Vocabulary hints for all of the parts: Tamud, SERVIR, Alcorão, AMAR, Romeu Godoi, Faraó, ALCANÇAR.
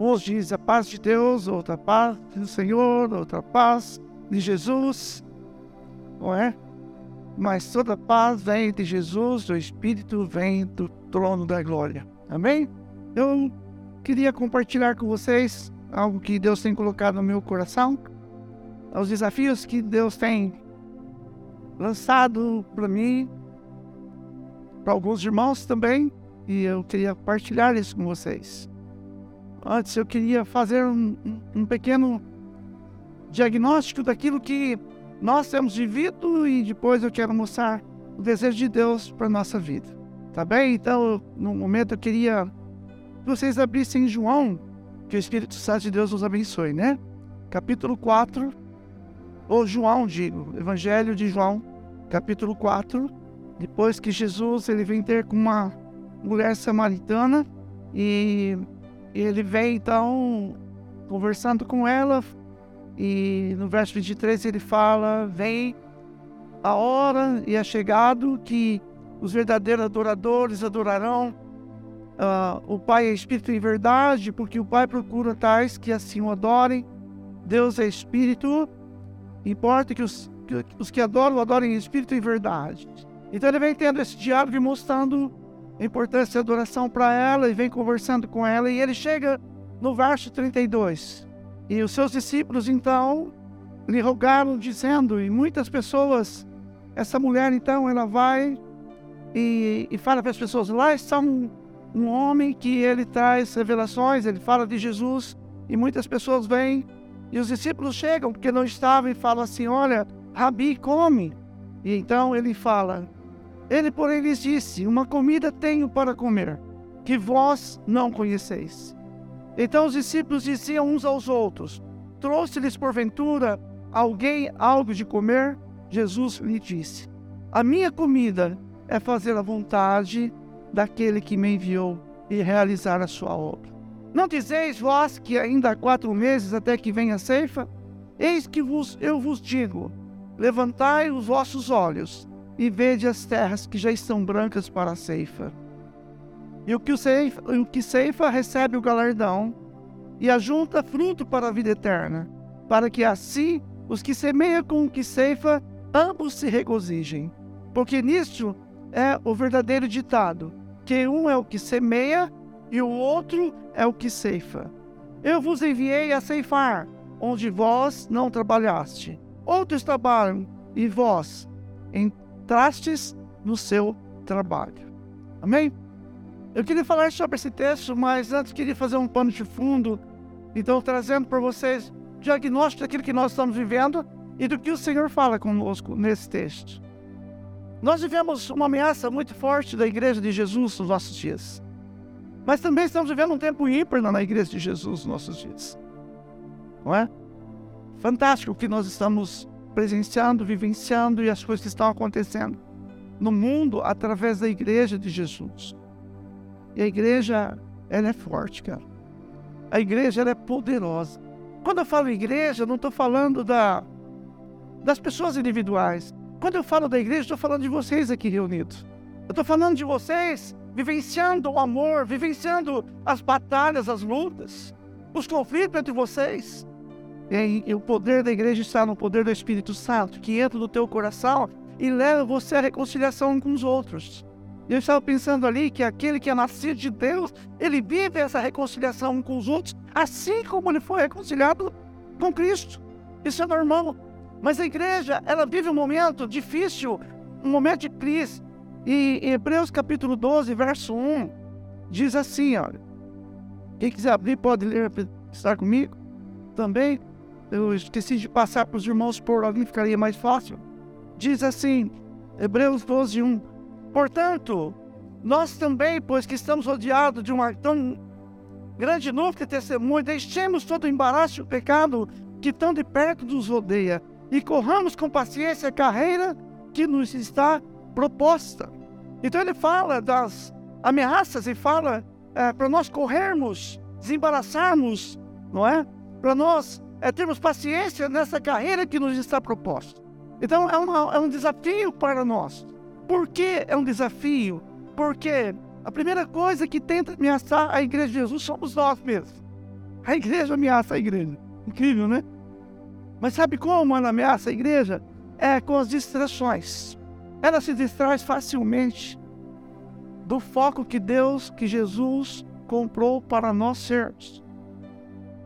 Uns dizem a paz de Deus, outra paz do Senhor, outra paz de Jesus, não é? Mas toda paz vem de Jesus, do Espírito, vem do trono da glória. Amém? Eu queria compartilhar com vocês algo que Deus tem colocado no meu coração. Os desafios que Deus tem lançado para mim, para alguns irmãos também. E eu queria partilhar isso com vocês. Antes eu queria fazer um pequeno diagnóstico daquilo que nós temos vivido e depois eu quero mostrar o desejo de Deus para a nossa vida. Tá bem? Então, no momento eu queria que vocês abrissem João, que o Espírito Santo de Deus nos abençoe, né? Capítulo 4, ou João, digo, Evangelho de João, capítulo 4, depois que Jesus ele vem ter com uma mulher samaritana e ele vem então conversando com ela e no verso 23 ele fala: vem a hora e é chegado que os verdadeiros adoradores adorarão o Pai é Espírito em verdade, porque o Pai procura tais que assim o adorem. Deus é Espírito, importa que os que adoram o adorem em Espírito em verdade. Então ele vem tendo esse diálogo e mostrando a importância da adoração para ela e vem conversando com ela. E ele chega no verso 32. E os seus discípulos, então, lhe rogaram, dizendo, e muitas pessoas, essa mulher, então, ela vai e fala para as pessoas, lá está um homem que ele traz revelações, ele fala de Jesus, e muitas pessoas vêm. E os discípulos chegam, porque não estavam, e falam assim, olha, Rabi, come. E então ele fala... Ele, porém, lhes disse, uma comida tenho para comer, que vós não conheceis. Então os discípulos diziam uns aos outros, trouxe-lhes, porventura, alguém algo de comer? Jesus lhe disse, a minha comida é fazer a vontade daquele que me enviou e realizar a sua obra. Não dizeis vós que ainda há 4 meses até que venha a ceifa? Eis que eu vos digo, levantai os vossos olhos, e vede as terras que já estão brancas para a ceifa. E o que ceifa recebe o galardão, e ajunta fruto para a vida eterna, para que assim os que semeiam com o que ceifa, ambos se regozijem. Porque nisto é o verdadeiro ditado, que um é o que semeia, e o outro é o que ceifa. Eu vos enviei a ceifar, onde vós não trabalhaste. Outros trabalham, e vós, entrastes no seu trabalho. Amém? Eu queria falar sobre esse texto, mas antes queria fazer um pano de fundo, então trazendo para vocês diagnóstico daquilo que nós estamos vivendo e do que o Senhor fala conosco nesse texto. Nós vivemos uma ameaça muito forte da Igreja de Jesus nos nossos dias, mas também estamos vivendo um tempo ímpar na Igreja de Jesus nos nossos dias. Não é? Fantástico o que nós estamos presenciando, vivenciando e as coisas que estão acontecendo no mundo através da Igreja de Jesus. E a Igreja, ela é forte, cara. A Igreja, ela é poderosa. Quando eu falo Igreja, eu não estou falando das pessoas individuais. Quando eu falo da Igreja, estou falando de vocês aqui reunidos. Eu estou falando de vocês vivenciando o amor, vivenciando as batalhas, as lutas, os conflitos entre vocês. E o poder da Igreja está no poder do Espírito Santo, que entra no teu coração e leva você à reconciliação com os outros. Eu estava pensando ali que aquele que é nascido de Deus, ele vive essa reconciliação com os outros, assim como ele foi reconciliado com Cristo. Isso é normal. Mas a Igreja, ela vive um momento difícil, um momento de crise. E em Hebreus capítulo 12, verso 1, diz assim, olha, quem quiser abrir pode ler, estar comigo também. Eu esqueci de passar para os irmãos por alguém, ficaria mais fácil. Diz assim, Hebreus 12, 1. Portanto, nós também, pois que estamos rodeados de uma tão grande nuvem de testemunhas, deixemos todo o embaraço e o pecado que tão de perto nos rodeia e corramos com paciência a carreira que nos está proposta. Então ele fala das ameaças e fala para nós corrermos, desembaraçarmos, não é? Para nós... é termos paciência nessa carreira que nos está proposta. Então é um desafio para nós. Por que é um desafio? Porque a primeira coisa que tenta ameaçar a Igreja de Jesus somos nós mesmos. A igreja ameaça a igreja. Incrível, né? Mas sabe como ela ameaça a igreja? É com as distrações. Ela se distrai facilmente do foco que Deus, que Jesus comprou para nós sermos.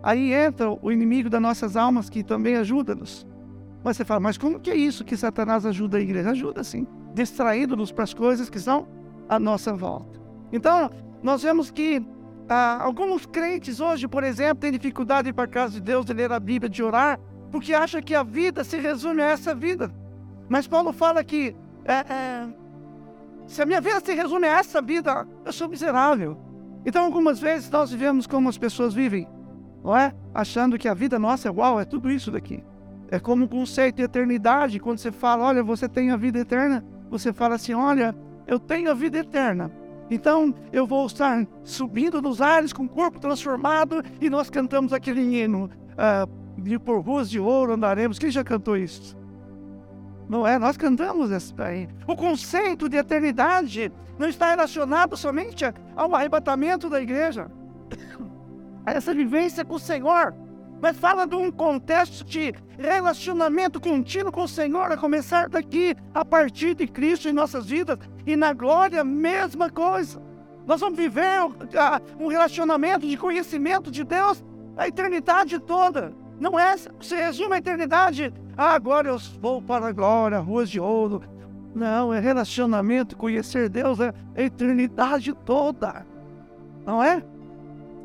Aí entra o inimigo das nossas almas, que também ajuda-nos. Mas você fala, mas como que é isso que Satanás ajuda a igreja? Ajuda sim, distraindo-nos para as coisas que são à nossa volta. Então, nós vemos que alguns crentes hoje, por exemplo, têm dificuldade de ir para a casa de Deus, de ler a Bíblia, de orar, porque acham que a vida se resume a essa vida. Mas Paulo fala que se a minha vida se resume a essa vida, eu sou miserável. Então, algumas vezes nós vivemos como as pessoas vivem, não é? Achando que a vida nossa é uau, é tudo isso daqui. É como o conceito de eternidade, quando você fala, olha, você tem a vida eterna, você fala assim, olha, eu tenho a vida eterna. Então, eu vou estar subindo nos ares com o corpo transformado, e nós cantamos aquele hino, de por ruas de ouro andaremos. Quem já cantou isso? Não é? Nós cantamos essa daí. O conceito de eternidade não está relacionado somente ao arrebatamento da igreja, a essa vivência com o Senhor, mas fala de um contexto de relacionamento contínuo com o Senhor, a começar daqui, a partir de Cristo em nossas vidas. E na glória, a mesma coisa. Nós vamos viver um relacionamento de conhecimento de Deus a eternidade toda. Não é, se resume a eternidade. Ah, agora eu vou para a glória, ruas de ouro. Não, é relacionamento, conhecer Deus é a eternidade toda. Não é?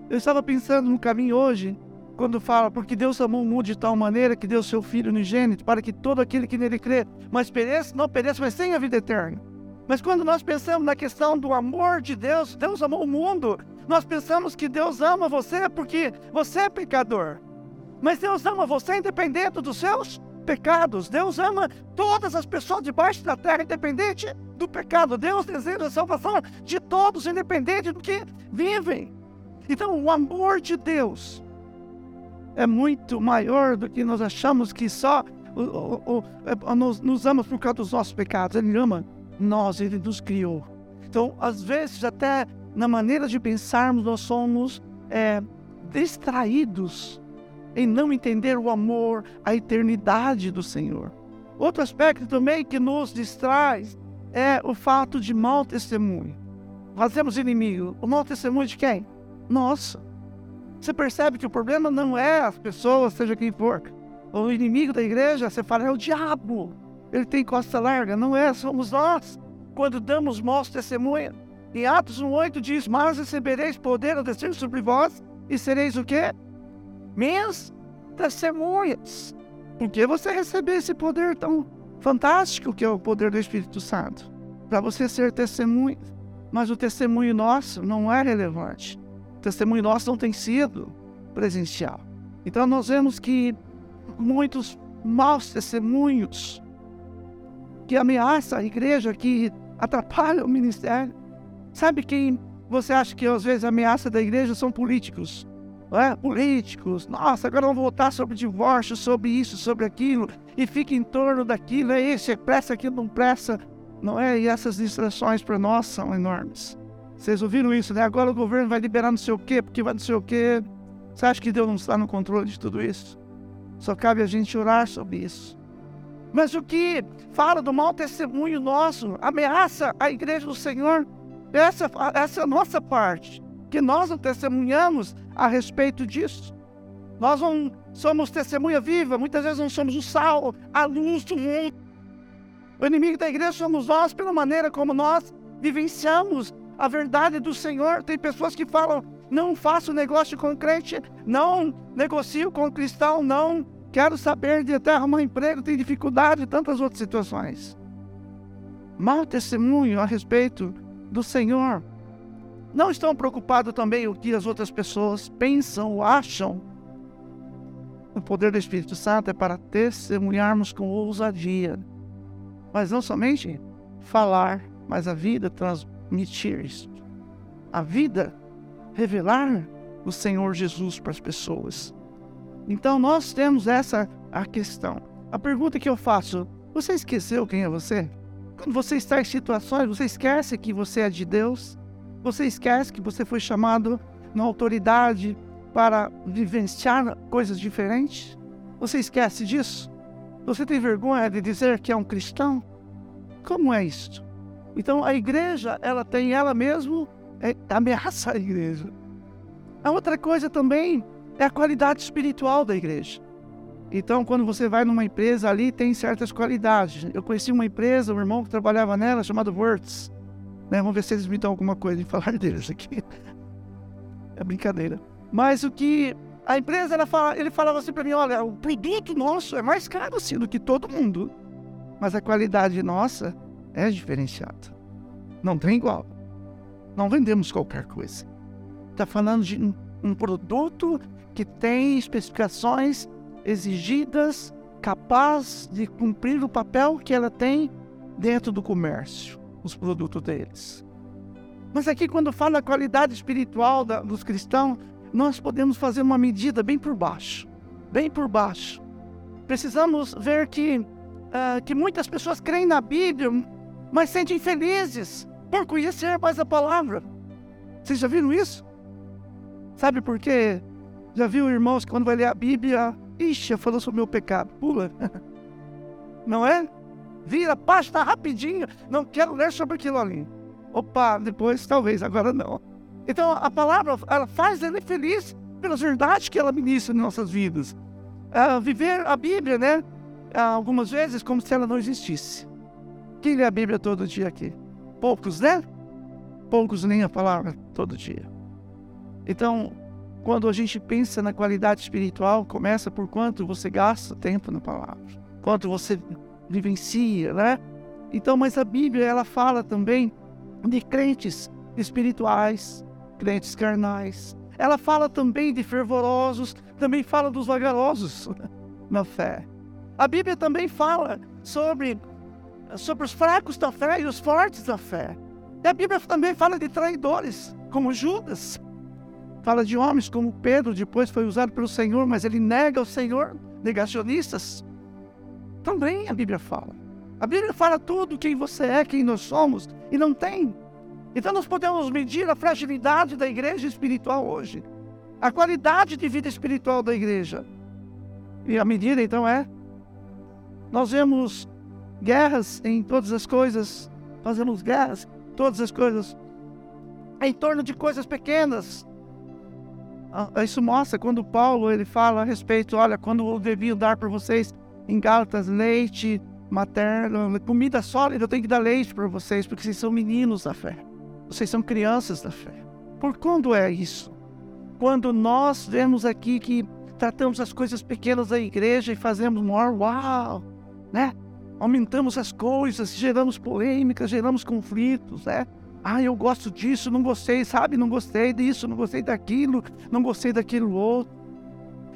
Eu estava pensando no caminho hoje, quando fala, porque Deus amou o mundo de tal maneira que deu seu Filho unigênito, para que todo aquele que nele crê, mas pereça, não pereça, mas tenha a vida eterna. Mas quando nós pensamos na questão do amor de Deus, Deus amou o mundo, nós pensamos que Deus ama você porque você é pecador. Mas Deus ama você independente dos seus pecados. Deus ama todas as pessoas debaixo da terra, independente do pecado. Deus deseja a salvação de todos, independente do que vivem. Então, o amor de Deus é muito maior do que nós achamos, que só nos ama por causa dos nossos pecados. Ele ama nós, Ele nos criou. Então, às vezes, até na maneira de pensarmos, nós somos distraídos em não entender o amor, a eternidade do Senhor. Outro aspecto também que nos distrai é o fato de mau testemunho. Fazemos inimigo. O mau testemunho de quem? Nossa. Você percebe que o problema não é as pessoas, seja quem for. O inimigo da igreja, você fala, é o diabo. Ele tem costa larga. Não é, somos nós. Quando damos maus testemunhos. Em Atos 1:8 diz, mas recebereis poder ao descer sobre vós e sereis o quê? Minhas testemunhas. Por que você receber esse poder tão fantástico que é o poder do Espírito Santo? Para você ser testemunha. Mas o testemunho nosso não é relevante. O testemunho nosso não tem sido presencial. Então nós vemos que muitos maus testemunhos que ameaçam a igreja, que atrapalham o ministério. Sabe quem você acha que às vezes ameaça da igreja? São políticos. Políticos, nossa, agora vão voltar sobre divórcio, sobre isso, sobre aquilo, e fica em torno daquilo, é esse, é pressa, aquilo não pressa, não é? E essas distrações para nós são enormes. Vocês ouviram isso, né? Agora o governo vai liberar não sei o quê, porque vai não sei o quê. Você acha que Deus não está no controle de tudo isso? Só cabe a gente orar sobre isso. Mas o que fala do mau testemunho nosso, ameaça a igreja do Senhor, essa é a nossa parte. Que nós não testemunhamos a respeito disso. Nós não somos testemunha viva, muitas vezes não somos o sal, a luz do mundo. O inimigo da igreja somos nós, pela maneira como nós vivenciamos a verdade do Senhor. Tem pessoas que falam, não faço negócio com crente, não negocio com cristão, não quero saber de até arrumar emprego, tem dificuldade e tantas outras situações. Mau testemunho a respeito do Senhor. Não estão preocupados também o que as outras pessoas pensam ou acham. O poder do Espírito Santo é para testemunharmos com ousadia. Mas não somente falar, mas a vida transmitir isso. A vida revelar o Senhor Jesus para as pessoas. Então nós temos essa a questão. A pergunta que eu faço, você esqueceu quem é você? Quando você está em situações, você esquece que você é de Deus? Você esquece que você foi chamado na autoridade para vivenciar coisas diferentes? Você esquece disso? Você tem vergonha de dizer que é um cristão? Como é isso? Então a igreja, ela tem ela mesma, ameaça a igreja. A outra coisa também é a qualidade espiritual da igreja. Então, quando você vai numa empresa ali, tem certas qualidades. Eu conheci uma empresa, um irmão que trabalhava nela, chamado Words. Vamos ver se eles me dão alguma coisa em falar deles aqui. É brincadeira. Mas o que a empresa, ele falava assim para mim, olha, o produto nosso é mais caro assim do que todo mundo. Mas a qualidade nossa é diferenciada. Não tem igual. Não vendemos qualquer coisa. Está falando de um produto que tem especificações exigidas, capaz de cumprir o papel que ela tem dentro do comércio, os produtos deles. Mas aqui, quando fala da qualidade espiritual dos cristãos, nós podemos fazer uma medida bem por baixo, bem por baixo. Precisamos ver que muitas pessoas creem na Bíblia, mas sentem felizes por conhecer mais a palavra. Vocês já viram isso? Sabe por quê? Já viu, irmãos, que quando vai ler a Bíblia, ixi, falou sobre o meu pecado, pula. Não é? Vira, pasta rapidinho, não quero ler sobre aquilo ali. Opa, depois talvez, agora não. Então a palavra, ela faz ele feliz pelas verdades que ela ministra em nossas vidas. Viver a Bíblia, algumas vezes como se ela não existisse. Quem lê a Bíblia todo dia aqui? Poucos, né? Poucos leem a palavra todo dia. Então, quando a gente pensa na qualidade espiritual, começa por quanto você gasta tempo na palavra, quanto você vivencia, Então, mas a Bíblia, ela fala também de crentes espirituais, crentes carnais. Ela fala também de fervorosos, também fala dos vagarosos na fé. A Bíblia também fala sobre os fracos da fé e os fortes da fé. E a Bíblia também fala de traidores, como Judas. Fala de homens como Pedro, depois foi usado pelo Senhor, mas ele nega o Senhor, negacionistas. Também a Bíblia fala. A Bíblia fala tudo, quem você é, quem nós somos, e não tem. Então nós podemos medir a fragilidade da igreja espiritual hoje, a qualidade de vida espiritual da igreja. E a medida então é, nós vemos guerras em todas as coisas, fazemos guerras em todas as coisas, em torno de coisas pequenas. Isso mostra quando Paulo ele fala a respeito, olha, quando eu devia dar para vocês em Gálatas leite materno, comida sólida, eu tenho que dar leite para vocês, porque vocês são meninos da fé, vocês são crianças da fé. Por quando é isso? Quando nós vemos aqui que tratamos as coisas pequenas da igreja e fazemos maior, uau, Aumentamos as coisas, geramos polêmicas, geramos conflitos, Ah, eu gosto disso, não gostei, sabe? Não gostei disso, não gostei daquilo, não gostei daquilo outro.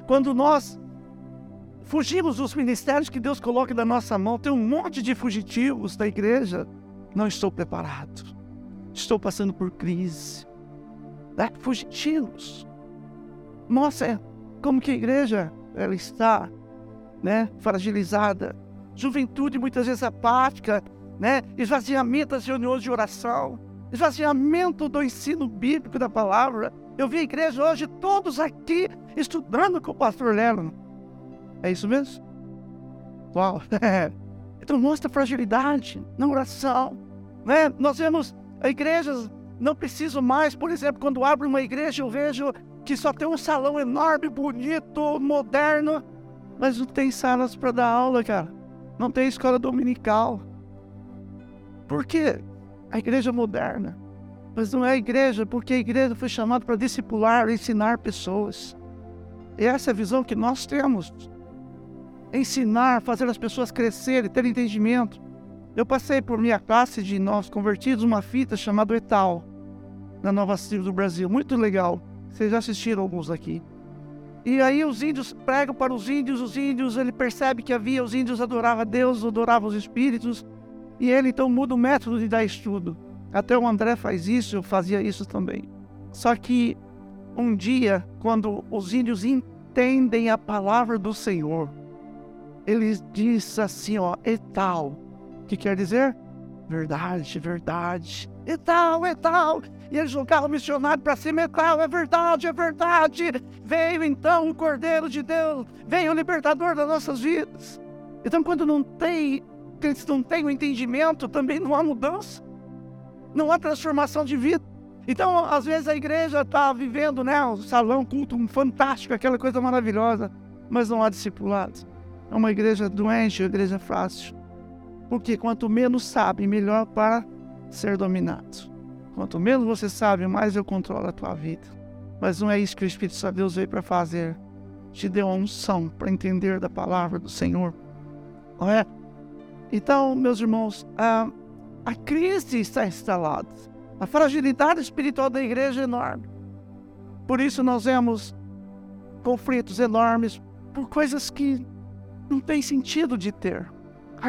Quando nós fugimos dos ministérios que Deus coloca na nossa mão, tem um monte de fugitivos da igreja. Não estou preparado. Estou passando por crise. Fugitivos. Nossa, como que a igreja ela está, fragilizada. Juventude muitas vezes apática. Esvaziamento das reuniões de oração, esvaziamento do ensino bíblico da palavra. Eu vi a igreja hoje, todos aqui, estudando com o pastor Lennon. É isso mesmo? Uau! Então, nossa fragilidade na oração. Nós vemos igrejas, não precisam mais, por exemplo, quando abro uma igreja, eu vejo que só tem um salão enorme, bonito, moderno, mas não tem salas para dar aula, cara. Não tem escola dominical. Por quê? A igreja moderna. Mas não é a igreja, porque a igreja foi chamada para discipular, ensinar pessoas. E essa é a visão que nós temos. Ensinar, fazer as pessoas crescerem, ter entendimento. Eu passei por minha classe de novos convertidos, uma fita chamada Etal, na Nova Cívica do Brasil. Muito legal. Vocês já assistiram alguns aqui. E aí os índios pregam para os índios, ele percebe que havia, os índios adoravam a Deus, adoravam os espíritos. E ele então muda o método de dar estudo. Até o André faz isso, eu fazia isso também. Só que um dia, quando os índios entendem a palavra do Senhor, eles dizem assim, Etal, que quer dizer? Verdade, verdade. Etal, Etal. e eles julgaram o missionário para ser metal. É verdade, é verdade. Veio então o Cordeiro de Deus, veio o libertador das nossas vidas. Então, quando não tem o entendimento, também não há mudança, não há transformação de vida. Então, às vezes a igreja está vivendo, né, um salão, culto fantástico, aquela coisa maravilhosa, mas não há discipulado. É uma igreja doente, uma igreja frágil. Porque quanto menos sabe, melhor para ser dominado. Quanto menos você sabe, mais eu controlo a tua vida. Mas não é isso que o Espírito Santo de Deus veio para fazer. Te deu a unção para entender da palavra do Senhor. Não é? Então, meus irmãos, a crise está instalada. A fragilidade espiritual da igreja é enorme. Por isso nós vemos conflitos enormes por coisas que não tem sentido de ter.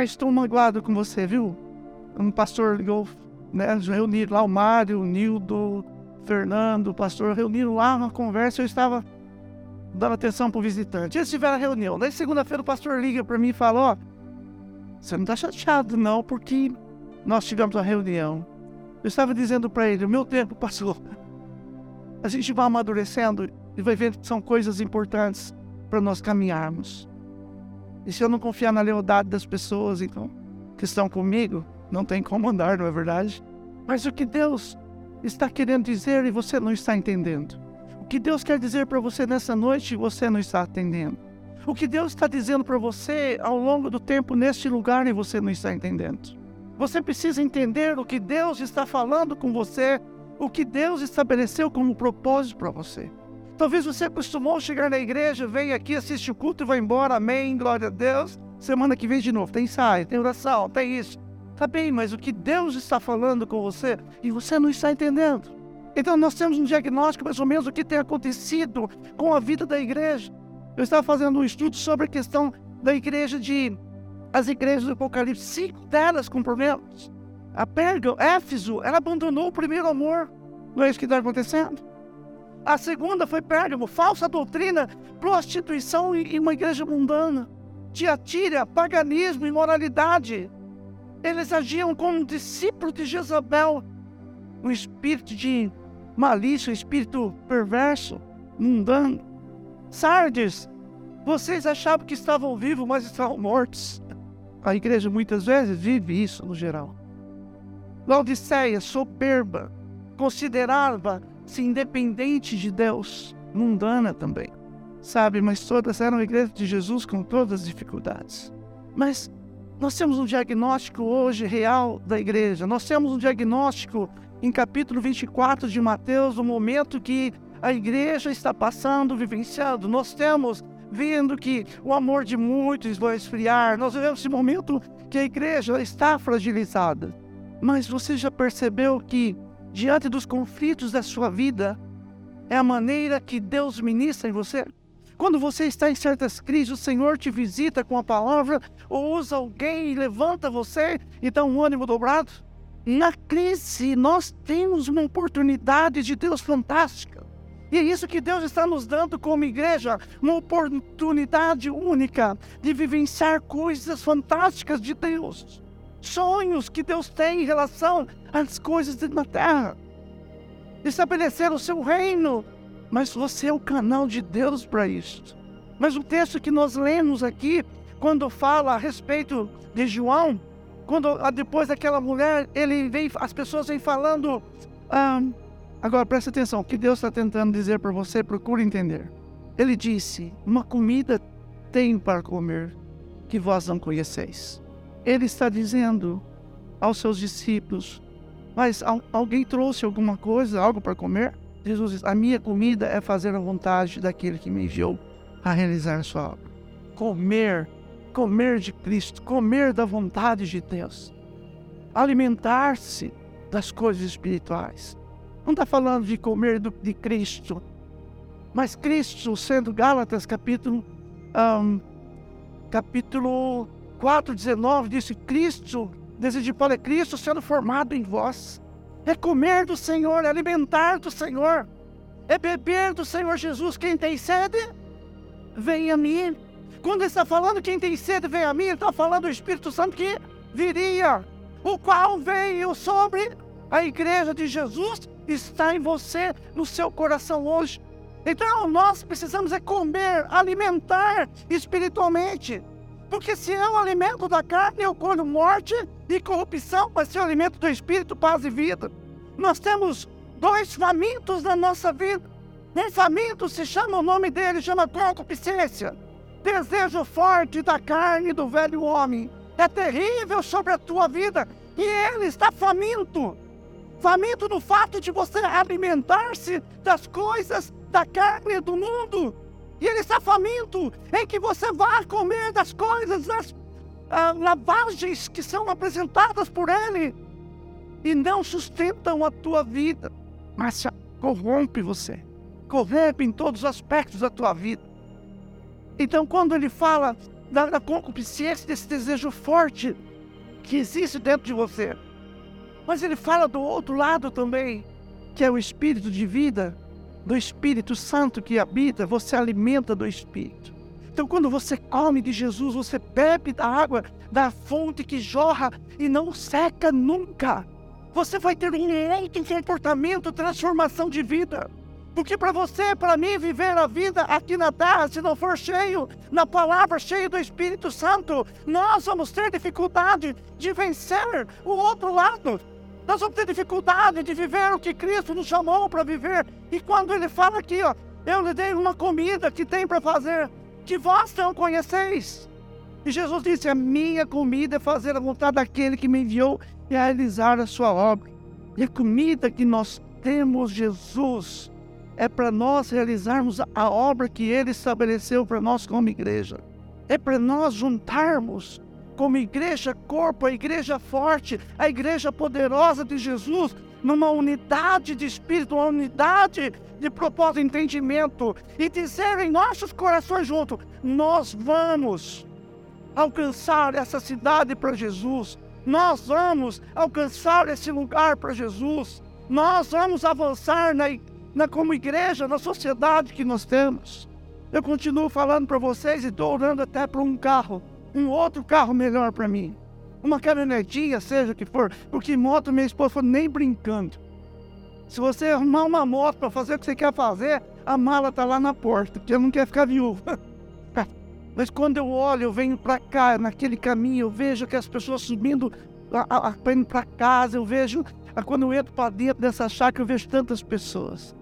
Estou magoado com você, viu? Um pastor ligou, né, reuniram lá o Mário, o Nildo, o Fernando, o pastor, reuniram lá uma conversa, eu estava dando atenção para o visitante. Eles tiveram a reunião. Daí segunda-feira o pastor liga para mim e fala, ó, você não está chateado não, porque nós tivemos uma reunião. Eu estava dizendo para ele, o meu tempo passou. A gente vai amadurecendo e vai vendo que são coisas importantes para nós caminharmos. E se eu não confiar na lealdade das pessoas, então, que estão comigo, não tem como andar, não é verdade? Mas o que Deus está querendo dizer e você não está entendendo. O que Deus quer dizer para você nessa noite, você não está entendendo. O que Deus está dizendo para você ao longo do tempo neste lugar e você não está entendendo. Você precisa entender o que Deus está falando com você, o que Deus estabeleceu como propósito para você. Talvez você acostumou a chegar na igreja, vem aqui, assiste o culto e vai embora, amém, glória a Deus. Semana que vem de novo, tem ensaio, tem oração, tem isso. Tá bem, mas o que Deus está falando com você e você não está entendendo. Então nós temos um diagnóstico mais ou menos do que tem acontecido com a vida da igreja. Eu estava fazendo um estudo sobre a questão da igreja de... As igrejas do Apocalipse, 5 delas com problemas. A Pérgamo, Éfeso, ela abandonou o primeiro amor. Não é isso que está acontecendo? A segunda foi Pérgamo, falsa doutrina, prostituição e uma igreja mundana. Tiatira, paganismo, imoralidade. Eles agiam como discípulos de Jezabel. Um espírito de malícia, um espírito perverso, mundano. Sardes, vocês achavam que estavam vivos, mas estavam mortos. A igreja muitas vezes vive isso no geral. Laodiceia, soberba, considerava-se independente de Deus, mundana também. Sabe, mas todas eram a igreja de Jesus com todas as dificuldades. Mas nós temos um diagnóstico hoje real da igreja. Nós temos um diagnóstico em capítulo 24 de Mateus, no momento que a igreja está passando, vivenciando. Nós temos... vendo que o amor de muitos vai esfriar. Nós vivemos esse momento que a igreja está fragilizada. Mas você já percebeu que, diante dos conflitos da sua vida, é a maneira que Deus ministra em você? Quando você está em certas crises, o Senhor te visita com a palavra, ou usa alguém e levanta você e dá um ânimo dobrado? Na crise, nós temos uma oportunidade de Deus fantástica. E é isso que Deus está nos dando como igreja, uma oportunidade única de vivenciar coisas fantásticas de Deus. Sonhos que Deus tem em relação às coisas da terra. Estabelecer o seu reino. Mas você é o canal de Deus para isso. Mas o texto que nós lemos aqui, quando fala a respeito de João, quando depois daquela mulher, ele vem, as pessoas vêm falando... Agora, preste atenção, o que Deus está tentando dizer para você, procure entender. Ele disse, uma comida tenho para comer, que vós não conheceis. Ele está dizendo aos seus discípulos, mas alguém trouxe alguma coisa, algo para comer? Jesus diz, a minha comida é fazer a vontade daquele que me enviou a realizar a sua obra. Comer de Cristo, comer da vontade de Deus. Alimentar-se das coisas espirituais. Não está falando de comer de Cristo, mas Cristo, sendo Gálatas, capítulo 4, 19, disse, Cristo, desde Paulo, é Cristo sendo formado em vós. É comer do Senhor, é alimentar do Senhor, é beber do Senhor Jesus. Quem tem sede, vem a mim. Quando ele está falando quem tem sede, vem a mim, ele está falando do Espírito Santo que viria, o qual veio sobre a igreja de Jesus, está em você, no seu coração hoje. Então nós precisamos é comer, alimentar espiritualmente. Porque se é o alimento da carne, eu colho morte e corrupção, vai ser o alimento do Espírito, paz e vida. Nós temos dois famintos na nossa vida. Um faminto se chama, o nome dele chama concupiscência. Desejo forte da carne do velho homem. É terrível sobre a tua vida. E ele está faminto. Faminto no fato de você alimentar-se das coisas da carne do mundo. E ele está faminto em que você vá comer das coisas, das lavagens que são apresentadas por ele. E não sustentam a tua vida, mas corrompe você. Corrompe em todos os aspectos da tua vida. Então quando ele fala da concupiscência, desse desejo forte que existe dentro de você. Mas ele fala do outro lado também, que é o Espírito de vida, do Espírito Santo que habita, você alimenta do Espírito. Então quando você come de Jesus, você bebe da água, da fonte que jorra e não seca nunca. Você vai ter um outro comportamento, transformação de vida. Porque para você, para mim, viver a vida aqui na terra, se não for cheio, na palavra, cheio do Espírito Santo, nós vamos ter dificuldade de vencer o outro lado. Nós vamos ter dificuldade de viver o que Cristo nos chamou para viver. E quando Ele fala aqui, ó, eu lhe dei uma comida que tem para fazer, que vós não conheceis. E Jesus disse, a minha comida é fazer a vontade daquele que me enviou e a realizar a sua obra. E a comida que nós temos, Jesus, é para nós realizarmos a obra que Ele estabeleceu para nós como igreja. É para nós juntarmos como igreja corpo, a igreja forte, a igreja poderosa de Jesus, numa unidade de espírito, uma unidade de propósito e entendimento. E dizer em nossos corações juntos, nós vamos alcançar essa cidade para Jesus. Nós vamos alcançar esse lugar para Jesus. Nós vamos avançar na igreja. Como igreja, na sociedade que nós temos. Eu continuo falando para vocês e estou orando até para um carro, um outro carro melhor para mim. Uma caminhonetinha, seja o que for, porque moto minha esposa falou, nem brincando. Se você arrumar uma moto para fazer o que você quer fazer, a mala está lá na porta, porque eu não quero ficar viúva. Mas quando eu olho, eu venho para cá, naquele caminho, eu vejo que as pessoas subindo, indo para casa, eu vejo, quando eu entro para dentro dessa chácara, eu vejo tantas pessoas.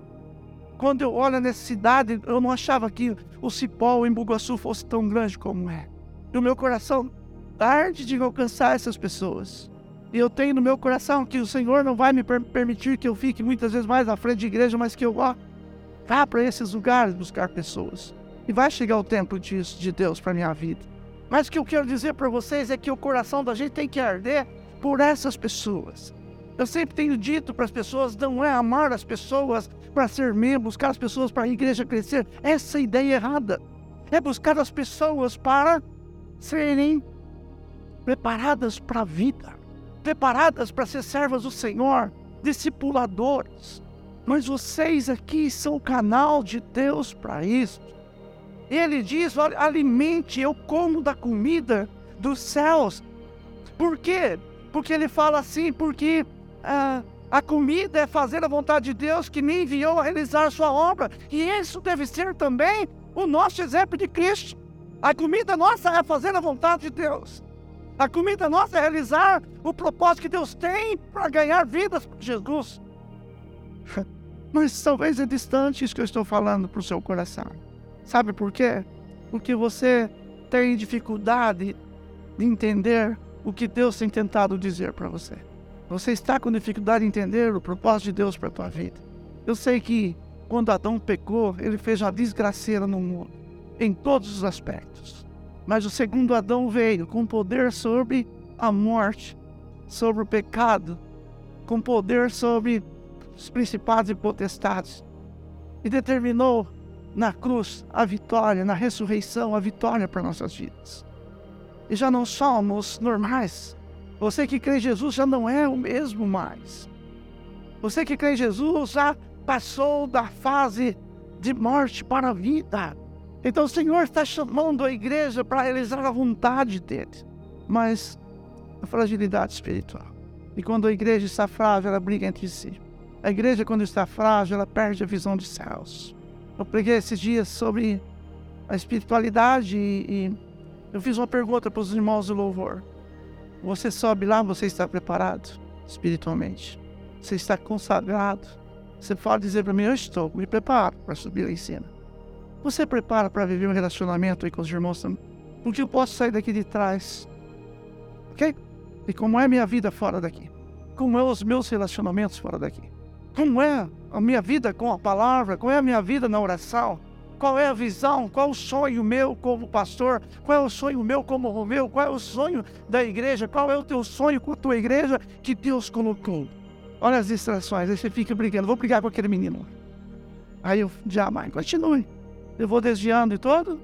Quando eu olho nessa cidade, eu não achava que o Cipó em Bugaçu fosse tão grande como é. E o meu coração tarde de alcançar essas pessoas. E eu tenho no meu coração que o Senhor não vai me permitir que eu fique muitas vezes mais à frente de igreja, mas que eu vá para esses lugares buscar pessoas. E vai chegar o tempo disso de Deus para a minha vida. Mas o que eu quero dizer para vocês é que o coração da gente tem que arder por essas pessoas. Eu sempre tenho dito para as pessoas, não é amar as pessoas para ser membro, buscar as pessoas para a igreja crescer. Essa ideia é errada. É buscar as pessoas para serem preparadas para a vida, preparadas para ser servas do Senhor, discipuladores. Mas vocês aqui são o canal de Deus para isso. Ele diz, olha, alimente, eu como da comida dos céus. Por quê? Porque ele fala assim, porque a comida é fazer a vontade de Deus que me enviou a realizar a sua obra. E isso deve ser também o nosso exemplo de Cristo. A comida nossa é fazer a vontade de Deus. A comida nossa é realizar o propósito que Deus tem para ganhar vidas para Jesus. Mas talvez é distante isso que eu estou falando para o seu coração. Sabe por quê? Porque você tem dificuldade de entender o que Deus tem tentado dizer para você. Você está com dificuldade de entender o propósito de Deus para a tua vida. Eu sei que quando Adão pecou, ele fez uma desgraceira no mundo, em todos os aspectos. Mas o segundo Adão veio com poder sobre a morte, sobre o pecado, com poder sobre os principados e potestades. E determinou na cruz a vitória, na ressurreição, a vitória para nossas vidas. E já não somos normais. Você que crê em Jesus já não é o mesmo mais. Você que crê em Jesus já passou da fase de morte para a vida. Então o Senhor está chamando a igreja para realizar a vontade dele. Mas a fragilidade espiritual. E quando a igreja está frágil, ela briga entre si. A igreja, quando está frágil, ela perde a visão dos céus. Eu preguei esses dias sobre a espiritualidade e eu fiz uma pergunta para os irmãos do louvor. Você sobe lá, você está preparado espiritualmente? Você está consagrado? Você pode dizer para mim, eu estou, me preparo para subir lá em cima. Você prepara para viver um relacionamento aí com os irmãos também? Porque eu posso sair daqui de trás, ok? E como é a minha vida fora daqui? Como é os meus relacionamentos fora daqui? Como é a minha vida com a palavra? Como é a minha vida na oração? Qual é a visão? Qual o sonho meu como pastor? Qual é o sonho meu como Romeu? Qual é o sonho da igreja? Qual é o teu sonho com a tua igreja que Deus colocou? Olha as distrações, aí você fica brigando. Vou brigar com aquele menino. Aí eu jamais continue. Eu vou desviando de todo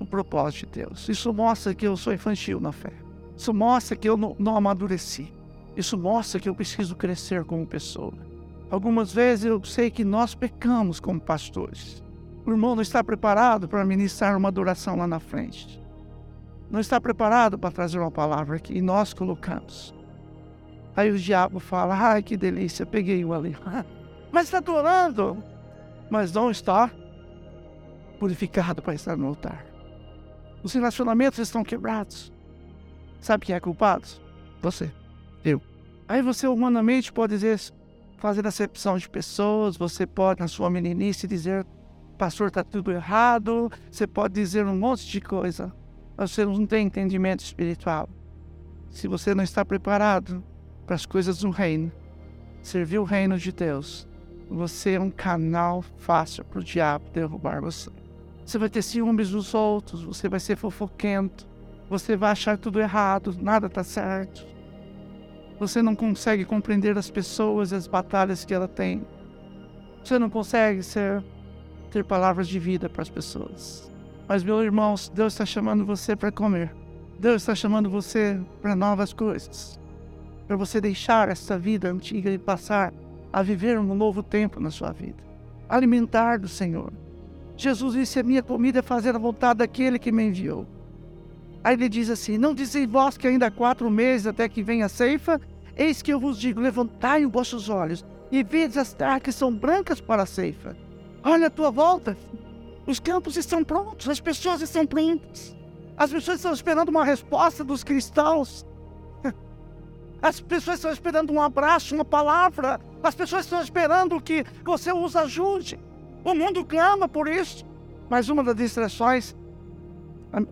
o propósito de Deus. Isso mostra que eu sou infantil na fé. Isso mostra que eu não amadureci. Isso mostra que eu preciso crescer como pessoa. Algumas vezes eu sei que nós pecamos como pastores. O irmão não está preparado para ministrar uma adoração lá na frente. Não está preparado para trazer uma palavra que nós colocamos. Aí o diabo fala, ai que delícia, peguei um ali. Mas está adorando. Mas não está purificado para estar no altar. Os relacionamentos estão quebrados. Sabe quem é culpado? Você, eu. Aí você humanamente pode dizer, fazer acepção de pessoas, você pode na sua meninice dizer, pastor, está tudo errado, você pode dizer um monte de coisa, mas você não tem entendimento espiritual. Se você não está preparado para as coisas do reino, servir o reino de Deus, você é um canal fácil para o diabo derrubar você. Você vai ter ciúmes dos outros, você vai ser fofoquento, você vai achar tudo errado, nada está certo. Você não consegue compreender as pessoas e as batalhas que ela tem. Você não consegue ter palavras de vida para as pessoas. Mas, meus irmãos, Deus está chamando você para comer. Deus está chamando você para novas coisas. Para você deixar essa vida antiga e passar a viver um novo tempo na sua vida. Alimentar do Senhor. Jesus disse, a minha comida é fazer a vontade daquele que me enviou. Aí ele diz assim, não dizei vós que ainda há 4 meses até que venha a ceifa? Eis que eu vos digo, levantai os vossos olhos e vedes as tarques são brancas para a ceifa. Olha a tua volta, os campos estão prontos, as pessoas estão prontas. As pessoas estão esperando uma resposta dos cristãos. As pessoas estão esperando um abraço, uma palavra. As pessoas estão esperando que você os ajude. O mundo clama por isso. Mas uma das distrações,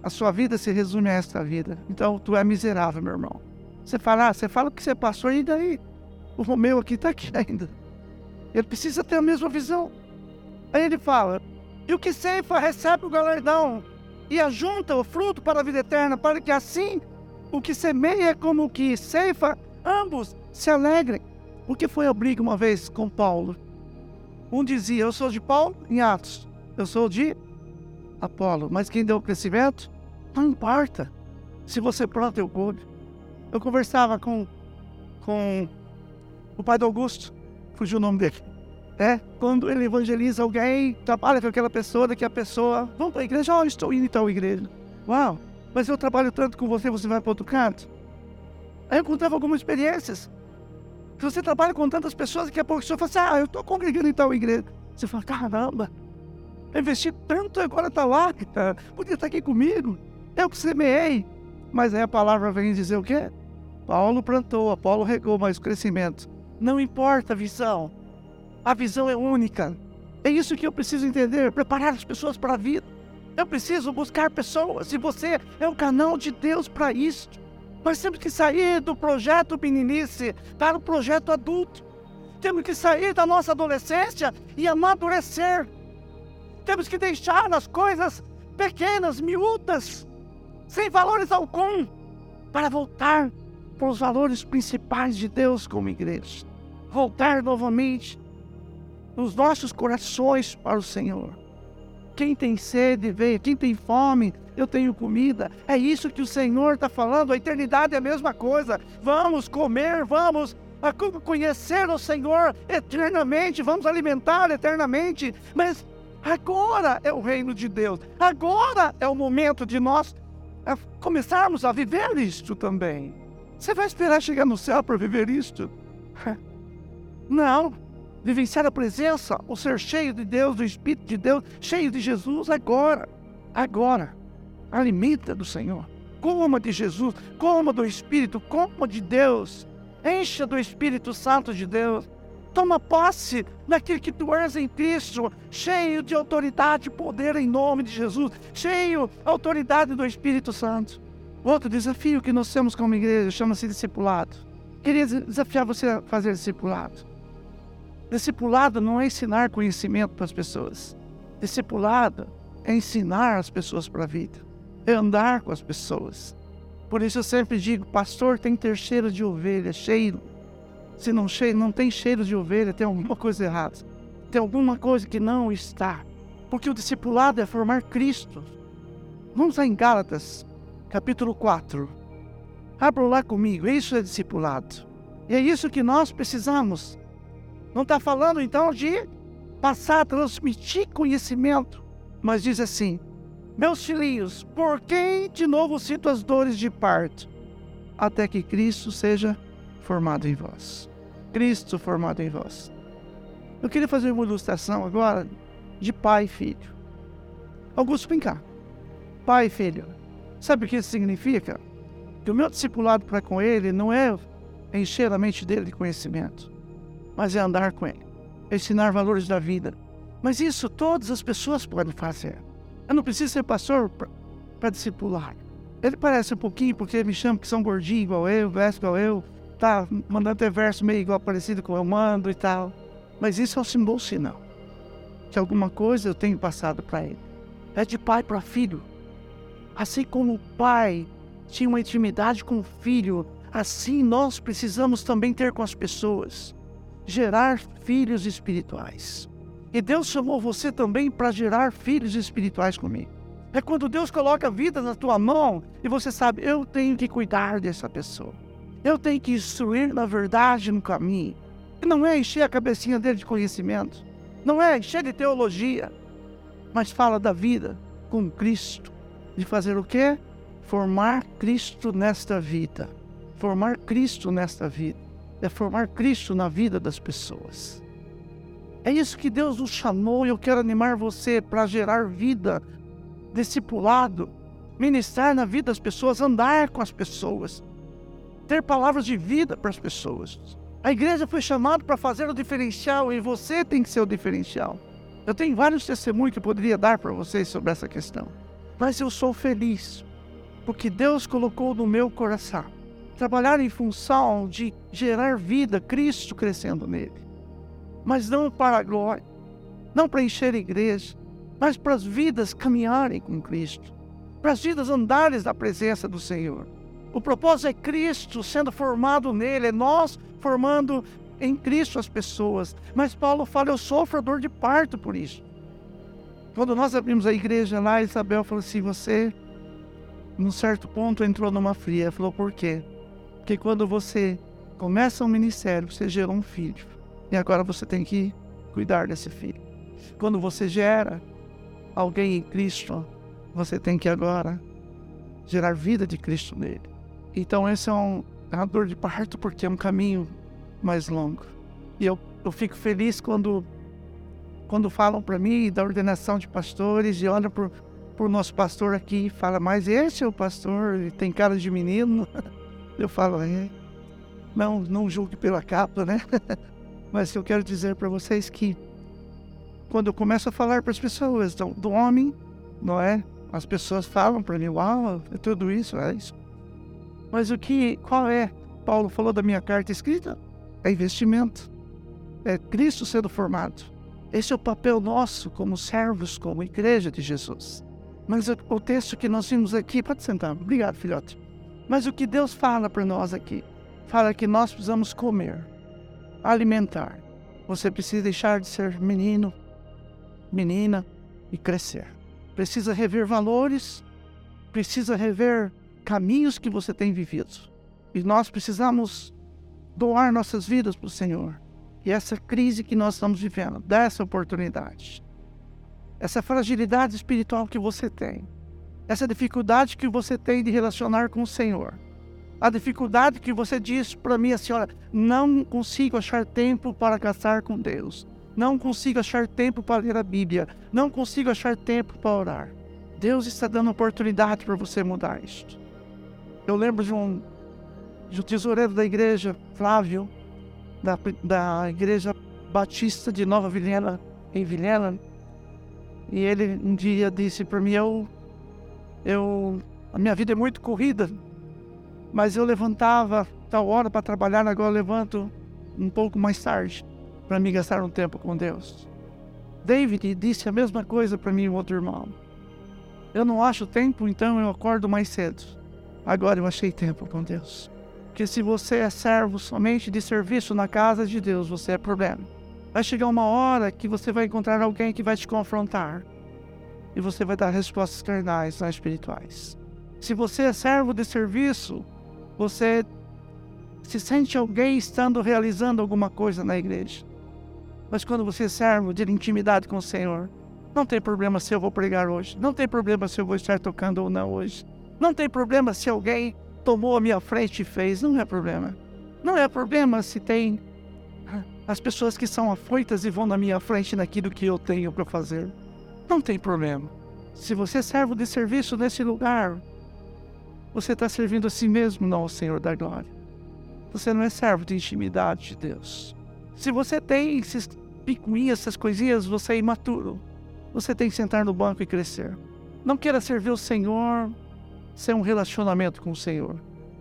a sua vida se resume a esta vida. Então, tu é miserável, meu irmão. Você fala o que você passou e daí? O Romeu aqui está aqui ainda. Ele precisa ter a mesma visão. Aí ele fala, e o que ceifa recebe o galardão e ajunta o fruto para a vida eterna, para que assim o que semeia como o que ceifa, ambos se alegrem. Porque foi a briga uma vez com Paulo. Um dizia, eu sou de Paulo em Atos, eu sou de Apolo, mas quem deu o crescimento? Não importa. Se você planta, eu colho. Eu conversava com o pai do Augusto, fugiu o nome dele. Quando ele evangeliza alguém, trabalha com aquela pessoa, daqui a pessoa, vamos para a igreja, olha, estou indo em tal igreja. Uau, mas eu trabalho tanto com você, você vai para outro canto? Aí eu contava algumas experiências. Se você trabalha com tantas pessoas, daqui a pouco o senhor fala assim, eu estou congregando em tal igreja. Você fala, caramba. Eu investi tanto, agora está lá, podia estar aqui comigo, eu que semeei. Mas aí a palavra vem dizer o quê? Paulo plantou, Apolo regou, mas o crescimento. Não importa a visão é única. É isso que eu preciso entender, preparar as pessoas para a vida. Eu preciso buscar pessoas e você é o canal de Deus para isso. Nós temos que sair do projeto meninice para o projeto adulto. Temos que sair da nossa adolescência e amadurecer. Temos que deixar as coisas pequenas, miúdas, sem valores algum, para voltar para os valores principais de Deus como igreja. Voltar novamente nos nossos corações para o Senhor. Quem tem sede, veio. Quem tem fome, eu tenho comida. É isso que o Senhor está falando. A eternidade é a mesma coisa. Vamos comer, vamos conhecer o Senhor eternamente. Vamos alimentar eternamente. Mas agora é o reino de Deus. Agora é o momento de nós começarmos a viver isto também. Você vai esperar chegar no céu para viver isto? Não. vivenciar a presença, o ser cheio de Deus, do Espírito de Deus, cheio de Jesus agora. Agora, alimenta do Senhor. Coma de Jesus, coma do Espírito, coma de Deus. Encha do Espírito Santo de Deus. Toma posse daquilo que tu és em Cristo, cheio de autoridade e poder em nome de Jesus, cheio de autoridade do Espírito Santo. Outro desafio que nós temos como igreja chama-se discipulado. Queria desafiar você a fazer discipulado. Discipulado não é ensinar conhecimento para as pessoas. Discipulado é ensinar as pessoas para a vida, é andar com as pessoas. Por isso eu sempre digo, pastor tem que ter cheiro de ovelha, cheiro. Se não tem cheiro de ovelha, tem alguma coisa errada. Tem alguma coisa que não está. Porque o discipulado é formar Cristo. Vamos lá em Gálatas, capítulo 4. Abra lá comigo, isso é discipulado. E é isso que nós precisamos. Não está falando então de passar a transmitir conhecimento. Mas diz assim, meus filhinhos, por quem de novo sinto as dores de parto? Até que Cristo seja formado em vós. Cristo formado em vós. Eu queria fazer uma ilustração agora de pai e filho. Augusto, vem cá. Pai e filho. Sabe o que isso significa? Que o meu discipulado para com ele não é encher a mente dele de conhecimento, mas é andar com ele, ensinar valores da vida. Mas isso todas as pessoas podem fazer. Eu não preciso ser pastor para discipular. Ele parece um pouquinho porque me chama que são gordinho igual eu, vesgo igual eu, tá mandando ter verso meio igual parecido com eu mando e tal. Mas isso é um sinal que alguma coisa eu tenho passado para ele. É de pai para filho. Assim como o pai tinha uma intimidade com o filho, assim nós precisamos também ter com as pessoas. Gerar filhos espirituais. E Deus chamou você também para gerar filhos espirituais comigo. É quando Deus coloca a vida na tua mão e você sabe, eu tenho que cuidar dessa pessoa. Eu tenho que instruir na verdade no caminho. Não é encher a cabecinha dele de conhecimento. Não é encher de teologia. Mas fala da vida com Cristo. De fazer o quê? Formar Cristo nesta vida. Formar Cristo nesta vida. É formar Cristo na vida das pessoas. É isso que Deus nos chamou e eu quero animar você para gerar vida. Discipulado. Ministrar na vida das pessoas. Andar com as pessoas. Ter palavras de vida para as pessoas. A igreja foi chamada para fazer o diferencial e você tem que ser o diferencial. Eu tenho vários testemunhos que eu poderia dar para vocês sobre essa questão. Mas eu sou feliz, porque Deus colocou no meu coração trabalhar em função de gerar vida, Cristo crescendo nele. Mas não para a glória, não para encher a igreja, mas para as vidas caminharem com Cristo, para as vidas andares da presença do Senhor. O propósito é Cristo sendo formado nele, é nós formando em Cristo as pessoas. Mas Paulo fala, eu sofro a dor de parto por isso. Quando nós abrimos a igreja lá, Isabel falou assim, você, num certo ponto, entrou numa fria. Falou, por quê? Porque quando você começa um ministério, você gerou um filho. E agora você tem que cuidar desse filho. Quando você gera alguém em Cristo, você tem que agora gerar vida de Cristo nele. Então esse é uma dor de parto porque é um caminho mais longo. E eu fico feliz quando falam para mim da ordenação de pastores e olham para o nosso pastor aqui e falam, mas esse é o pastor, ele tem cara de menino. Eu falo, não julgue pela capa, né? Mas eu quero dizer para vocês que quando eu começo a falar para as pessoas do homem, não é? As pessoas falam para mim, uau, é tudo isso, é isso. Mas qual é? Paulo falou da minha carta escrita? É investimento. É Cristo sendo formado. Esse é o papel nosso como servos, como igreja de Jesus. Mas o texto que nós vimos aqui... Pode sentar. Obrigado, filhote. Mas o que Deus fala para nós aqui? Fala que nós precisamos comer, alimentar. Você precisa deixar de ser menino, menina e crescer. Precisa rever valores. Precisa rever caminhos que você tem vivido. E nós precisamos doar nossas vidas para o Senhor. E essa crise que nós estamos vivendo, dá essa oportunidade. Essa fragilidade espiritual que você tem. Essa dificuldade que você tem de relacionar com o Senhor. A dificuldade que você diz para mim, a senhora, não consigo achar tempo para gastar com Deus. Não consigo achar tempo para ler a Bíblia. Não consigo achar tempo para orar. Deus está dando oportunidade para você mudar isto. Eu lembro de um tesoureiro da igreja, Flávio, da igreja Batista de Nova Vilhena, em Vilhena. E ele um dia disse para mim, a minha vida é muito corrida, mas eu levantava tal hora para trabalhar, agora eu levanto um pouco mais tarde para me gastar um tempo com Deus. David disse a mesma coisa para mim, o outro irmão. Eu não acho tempo, então eu acordo mais cedo. Agora eu achei tempo com Deus. Porque se você é servo somente de serviço na casa de Deus, você é problema. Vai chegar uma hora que você vai encontrar alguém que vai te confrontar. E você vai dar respostas carnais, não espirituais. Se você é servo de serviço, você se sente alguém estando realizando alguma coisa na igreja. Mas quando você é servo de intimidade com o Senhor, não tem problema se eu vou pregar hoje. Não tem problema se eu vou estar tocando ou não hoje. Não tem problema se alguém tomou a minha frente e fez. Não é problema. Não é problema se tem as pessoas que são afoitas e vão na minha frente naquilo que eu tenho para fazer. Não tem problema. Se você é servo de serviço nesse lugar, você está servindo a si mesmo, não ao Senhor da Glória. Você não é servo de intimidade de Deus. Se você tem esses picuinhas, essas coisinhas, você é imaturo. Você tem que sentar no banco e crescer. Não queira servir o Senhor sem um relacionamento com o Senhor.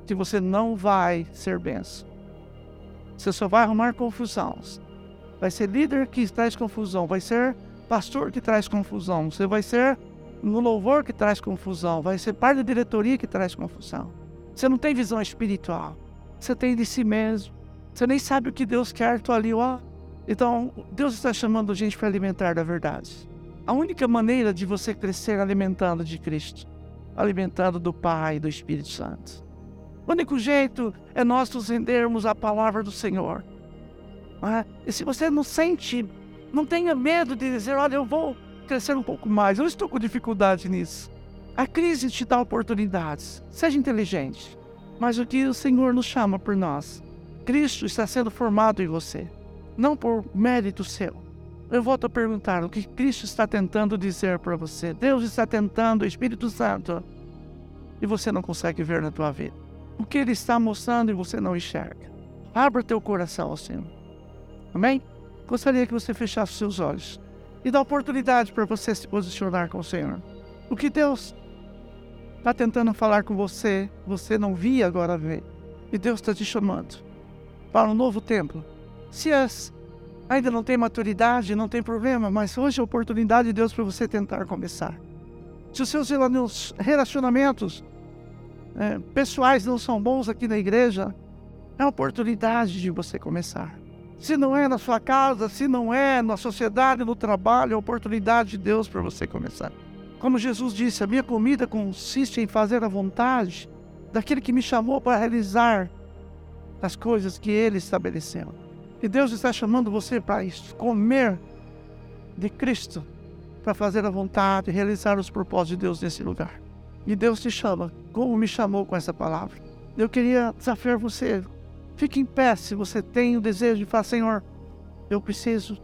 Se você não vai ser bênção. Você só vai arrumar confusão. Vai ser líder que traz confusão. Vai ser pastor que traz confusão. Você vai ser no louvor que traz confusão. Vai ser parte da diretoria que traz confusão. Você não tem visão espiritual. Você tem de si mesmo. Você nem sabe o que Deus quer. Tô ali, ó. Então, Deus está chamando a gente para alimentar da verdade. A única maneira de você crescer alimentando de Cristo. Alimentando do Pai e do Espírito Santo. O único jeito é nós nos rendermos à palavra do Senhor. E se você não sente, não tenha medo de dizer, olha, eu vou crescer um pouco mais, eu estou com dificuldade nisso. A crise te dá oportunidades, seja inteligente. Mas o que o Senhor nos chama por nós, Cristo está sendo formado em você, não por mérito seu. Eu volto a perguntar o que Cristo está tentando dizer para você. Deus está tentando, o Espírito Santo, e você não consegue ver na tua vida. O que Ele está mostrando e você não enxerga. Abra teu coração ao Senhor. Amém? Gostaria que você fechasse os seus olhos e dá oportunidade para você se posicionar com o Senhor. O que Deus está tentando falar com você, você não via, agora vê. E Deus está te chamando para um novo tempo. Se ainda não tem maturidade, não tem problema, mas hoje é a oportunidade de Deus para você tentar começar. Se os seus relacionamentos pessoais não são bons aqui na igreja, é a oportunidade de você começar. Se não é na sua casa, se não é na sociedade, no trabalho, é a oportunidade de Deus para você começar. Como Jesus disse, a minha comida consiste em fazer a vontade daquele que me chamou para realizar as coisas que Ele estabeleceu. E Deus está chamando você para isso, comer de Cristo, para fazer a vontade e realizar os propósitos de Deus nesse lugar. E Deus te chama, como me chamou com essa palavra. Eu queria desafiar você. Fique em pé se você tem o desejo de falar, Senhor, eu preciso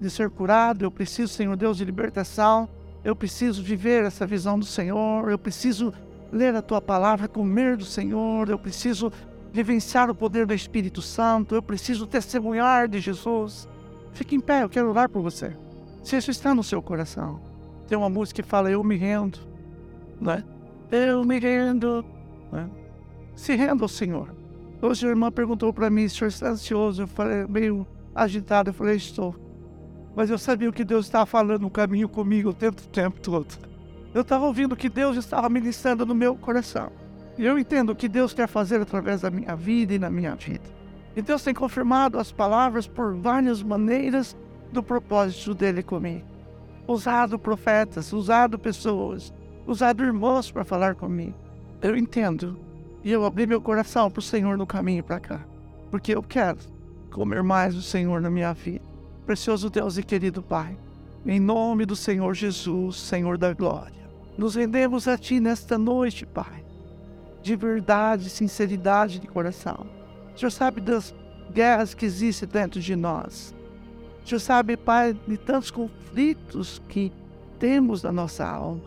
de ser curado, eu preciso, Senhor Deus, de libertação, eu preciso viver essa visão do Senhor, eu preciso ler a Tua palavra, comer do Senhor, eu preciso vivenciar o poder do Espírito Santo, eu preciso testemunhar de Jesus. Fique em pé, eu quero orar por você. Se isso está no seu coração, tem uma música que fala, eu me rendo. Né? Eu me rendo, né? Se renda ao Senhor. Hoje a irmã perguntou para mim, o senhor está ansioso? Eu falei, meio agitado, eu falei, estou. Mas eu sabia o que Deus estava falando no caminho comigo o tempo todo. Eu estava ouvindo o que Deus estava ministrando no meu coração. E eu entendo o que Deus quer fazer através da minha vida e na minha vida. E Deus tem confirmado as palavras por várias maneiras do propósito dele comigo. Usado profetas, usado pessoas, usado irmãos para falar comigo. Eu entendo. E eu abri meu coração para o Senhor no caminho para cá. Porque eu quero comer mais do Senhor na minha vida. Precioso Deus e querido Pai, em nome do Senhor Jesus, Senhor da Glória, nos rendemos a Ti nesta noite, Pai. de verdade, sinceridade de coração. O Senhor sabe das guerras que existem dentro de nós. O Senhor sabe, Pai, de tantos conflitos que temos na nossa alma.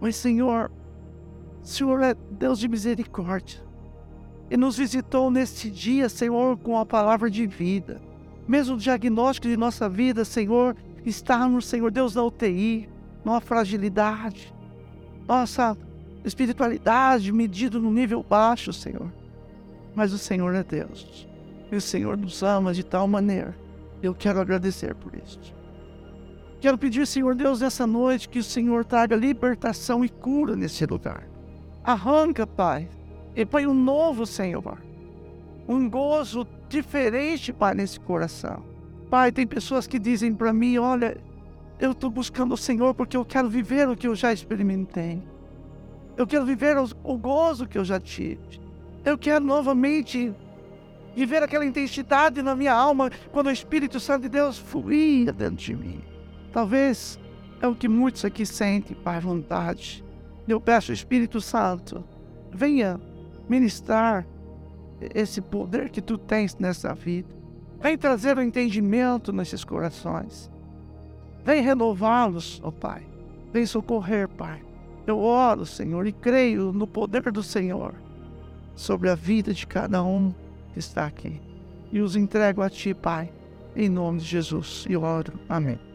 Mas, Senhor, o Senhor é Deus de misericórdia. E nos visitou neste dia, Senhor, com a palavra de vida. Mesmo o diagnóstico de nossa vida, Senhor, estarmos, Senhor Deus, na UTI, nossa fragilidade, nossa espiritualidade medida no nível baixo, Senhor. Mas o Senhor é Deus. E o Senhor nos ama de tal maneira. Eu quero agradecer por isso. Quero pedir, Senhor Deus, nessa noite, que o Senhor traga libertação e cura nesse lugar. Arranca, Pai. E põe um novo, Senhor. Um gozo diferente, Pai, nesse coração. Pai, tem pessoas que dizem para mim, olha, eu estou buscando o Senhor porque eu quero viver o que eu já experimentei. Eu quero viver o gozo que eu já tive. Eu quero novamente viver aquela intensidade na minha alma quando o Espírito Santo de Deus fluía dentro de mim. Talvez é o que muitos aqui sentem, Pai, vontade. Eu peço, Espírito Santo, venha ministrar esse poder que Tu tens nessa vida. Vem trazer o entendimento nesses corações. Vem renová-los, ó Pai. Vem socorrer, Pai. Eu oro, Senhor, e creio no poder do Senhor sobre a vida de cada um que está aqui. E os entrego a Ti, Pai, em nome de Jesus. E oro. Amém.